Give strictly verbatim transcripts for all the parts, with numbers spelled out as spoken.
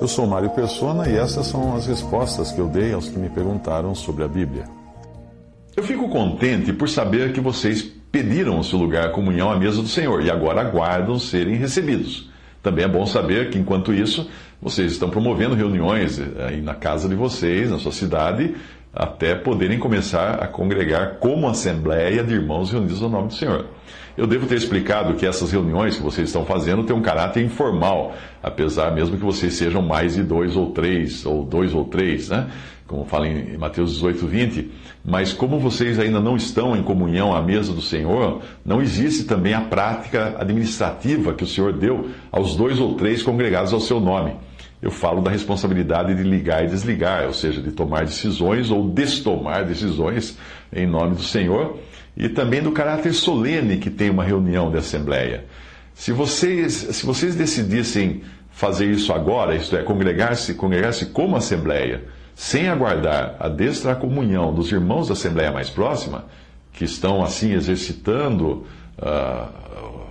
Eu sou Mário Persona e essas são as respostas que eu dei aos que me perguntaram sobre a Bíblia. Eu fico contente por saber que vocês pediram o seu lugar, a comunhão à mesa do Senhor, e agora aguardam serem recebidos. Também é bom saber que, enquanto isso, vocês estão promovendo reuniões aí na casa de vocês, na sua cidade, até poderem começar a congregar como assembleia de irmãos reunidos no nome do Senhor. Eu devo ter explicado que essas reuniões que vocês estão fazendo têm um caráter informal, apesar mesmo que vocês sejam mais de dois ou três, ou dois ou três, né? Como fala em Mateus dezoito, vinte. Mas como vocês ainda não estão em comunhão à mesa do Senhor, não existe também a prática administrativa que o Senhor deu aos dois ou três congregados ao seu nome. Eu falo da responsabilidade de ligar e desligar, ou seja, de tomar decisões ou destomar decisões em nome do Senhor, e também do caráter solene que tem uma reunião de assembleia. Se vocês, se vocês decidissem fazer isso agora, isto é, congregar-se, congregar-se como assembleia, sem aguardar a destra-comunhão dos irmãos da assembleia mais próxima, que estão assim exercitando uh,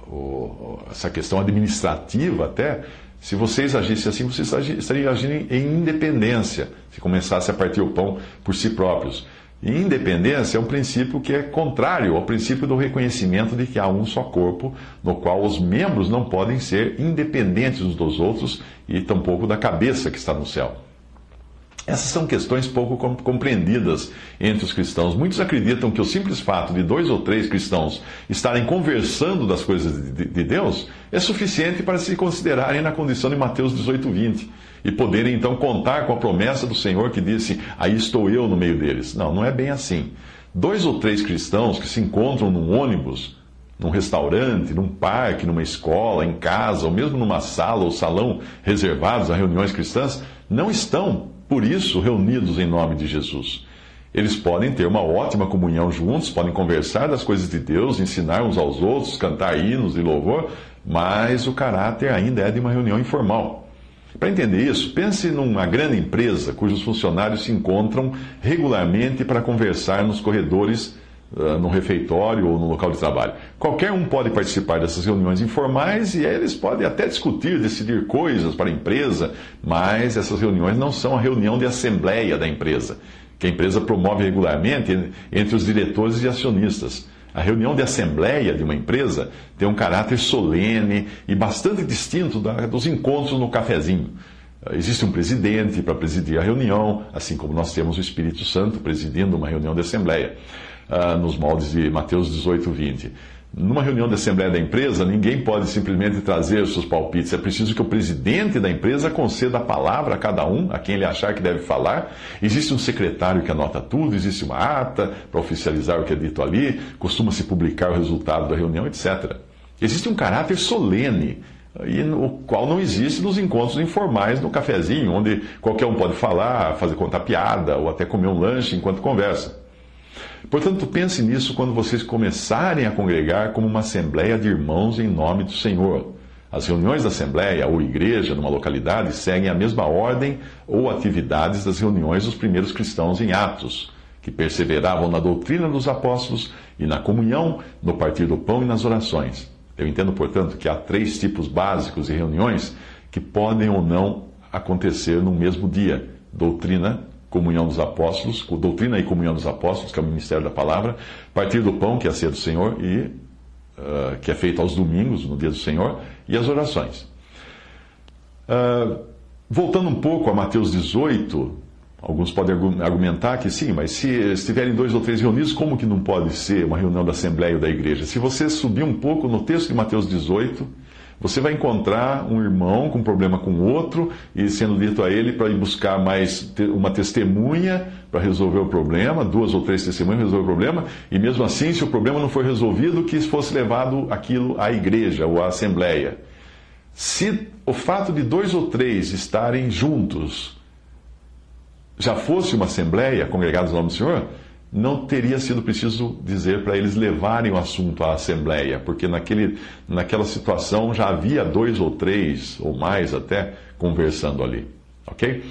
uh, uh, essa questão administrativa até, se vocês agissem assim, vocês estariam agindo em independência, se começassem a partir o pão por si próprios. E independência é um princípio que é contrário ao princípio do reconhecimento de que há um só corpo, no qual os membros não podem ser independentes uns dos outros e tampouco da cabeça que está no céu. Essas são questões pouco compreendidas entre os cristãos. Muitos acreditam que o simples fato de dois ou três cristãos estarem conversando das coisas de Deus é suficiente para se considerarem na condição de Mateus dezoito, vinte e poderem então contar com a promessa do Senhor que disse: aí estou eu no meio deles. Não, não é bem assim. Dois ou três cristãos que se encontram num ônibus, num restaurante, num parque, numa escola, em casa, ou mesmo numa sala ou salão reservados a reuniões cristãs, não estão, por isso, reunidos em nome de Jesus. Eles podem ter uma ótima comunhão juntos, podem conversar das coisas de Deus, ensinar uns aos outros, cantar hinos de louvor, mas o caráter ainda é de uma reunião informal. Para entender isso, pense numa grande empresa cujos funcionários se encontram regularmente para conversar nos corredores, no refeitório ou no local de trabalho. Qualquer um pode participar dessas reuniões informais e eles podem até discutir, decidir coisas para a empresa, mas essas reuniões não são a reunião de assembleia da empresa, que a empresa promove regularmente entre os diretores e acionistas. A reunião de assembleia de uma empresa tem um caráter solene e bastante distinto dos encontros no cafezinho. Existe um presidente para presidir a reunião, assim como nós temos o Espírito Santo presidindo uma reunião de assembleia. Uh, nos moldes de Mateus dezoito, vinte. Numa reunião da Assembleia da Empresa, ninguém pode simplesmente trazer os seus palpites. É preciso que o presidente da empresa conceda a palavra a cada um, a quem ele achar que deve falar. Existe um secretário que anota tudo, existe uma ata para oficializar o que é dito ali, costuma-se publicar o resultado da reunião, etcétera. Existe um caráter solene, e o qual não existe nos encontros informais no cafezinho, onde qualquer um pode falar, fazer contar piada ou até comer um lanche enquanto conversa. Portanto, pense nisso quando vocês começarem a congregar como uma assembleia de irmãos em nome do Senhor. As reuniões da assembleia ou igreja numa localidade seguem a mesma ordem ou atividades das reuniões dos primeiros cristãos em Atos, que perseveravam na doutrina dos apóstolos e na comunhão, no partir do pão e nas orações. Eu entendo, portanto, que há três tipos básicos de reuniões que podem ou não acontecer no mesmo dia: doutrina, comunhão dos apóstolos, doutrina e comunhão dos apóstolos, que é o ministério da palavra, partir do pão, que é a ceia do Senhor, e uh, que é feita aos domingos, no dia do Senhor, e as orações. Uh, voltando um pouco a Mateus dezoito, alguns podem argumentar que sim, mas se estiverem dois ou três reunidos, como que não pode ser uma reunião da Assembleia ou da Igreja? Se você subir um pouco no texto de Mateus dezoito, Você vai encontrar um irmão com problema com outro e sendo dito a ele para ir buscar mais uma testemunha para resolver o problema, duas ou três testemunhas para resolver o problema, e mesmo assim, se o problema não for resolvido, que fosse levado aquilo à igreja ou à assembleia. Se o fato de dois ou três estarem juntos já fosse uma assembleia, congregados no nome do Senhor, não teria sido preciso dizer para eles levarem o assunto à Assembleia, porque naquele, naquela situação já havia dois ou três, ou mais até, conversando ali. Ok?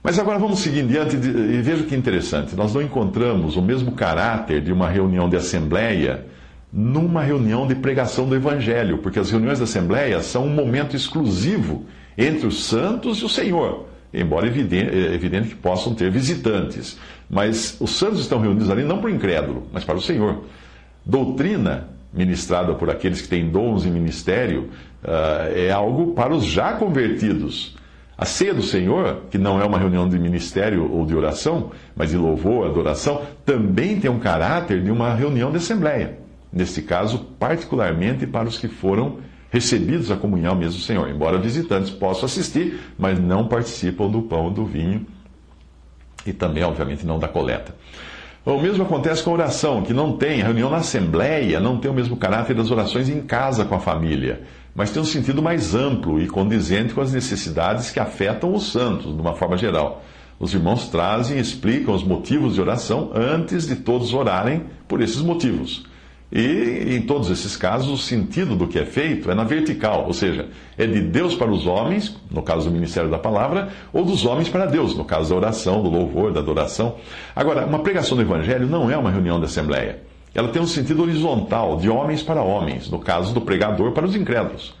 Mas agora vamos seguir em diante, de, e veja que interessante, nós não encontramos o mesmo caráter de uma reunião de Assembleia numa reunião de pregação do Evangelho, porque as reuniões da Assembleia são um momento exclusivo entre os santos e o Senhor, embora evidente, evidente que possam ter visitantes. Mas os santos estão reunidos ali não para o incrédulo, mas para o Senhor. Doutrina ministrada por aqueles que têm dons e ministério é algo para os já convertidos. A ceia do Senhor, que não é uma reunião de ministério ou de oração, mas de louvor, adoração, também tem um caráter de uma reunião de assembleia. Neste caso, particularmente para os que foram recebidos a comunhão mesmo do Senhor, embora visitantes possam assistir, mas não participam do pão, do vinho e também, obviamente, não da coleta. O mesmo acontece com a oração, que não tem, a reunião na assembleia não tem o mesmo caráter das orações em casa com a família, mas tem um sentido mais amplo e condizente com as necessidades que afetam os santos, de uma forma geral. Os irmãos trazem e explicam os motivos de oração antes de todos orarem por esses motivos. E, em todos esses casos, o sentido do que é feito é na vertical, ou seja, é de Deus para os homens, no caso do ministério da palavra, ou dos homens para Deus, no caso da oração, do louvor, da adoração. Agora, uma pregação do Evangelho não é uma reunião de assembleia. Ela tem um sentido horizontal, de homens para homens, no caso do pregador para os incrédulos.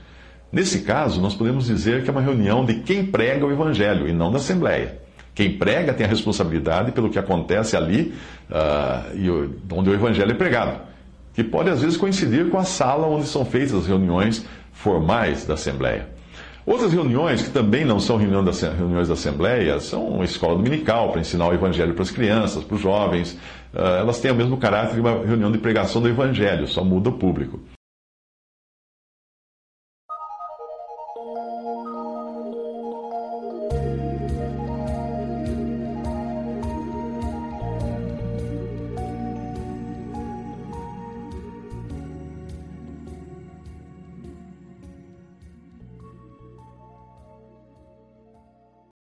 Nesse caso, nós podemos dizer que é uma reunião de quem prega o Evangelho e não da assembleia. Quem prega tem a responsabilidade pelo que acontece ali, uh, e onde o Evangelho é pregado, que pode às vezes coincidir com a sala onde são feitas as reuniões formais da Assembleia. Outras reuniões, que também não são reuniões da Assembleia, são a escola dominical, para ensinar o Evangelho para as crianças, para os jovens. Elas têm o mesmo caráter de uma reunião de pregação do Evangelho, só muda o público.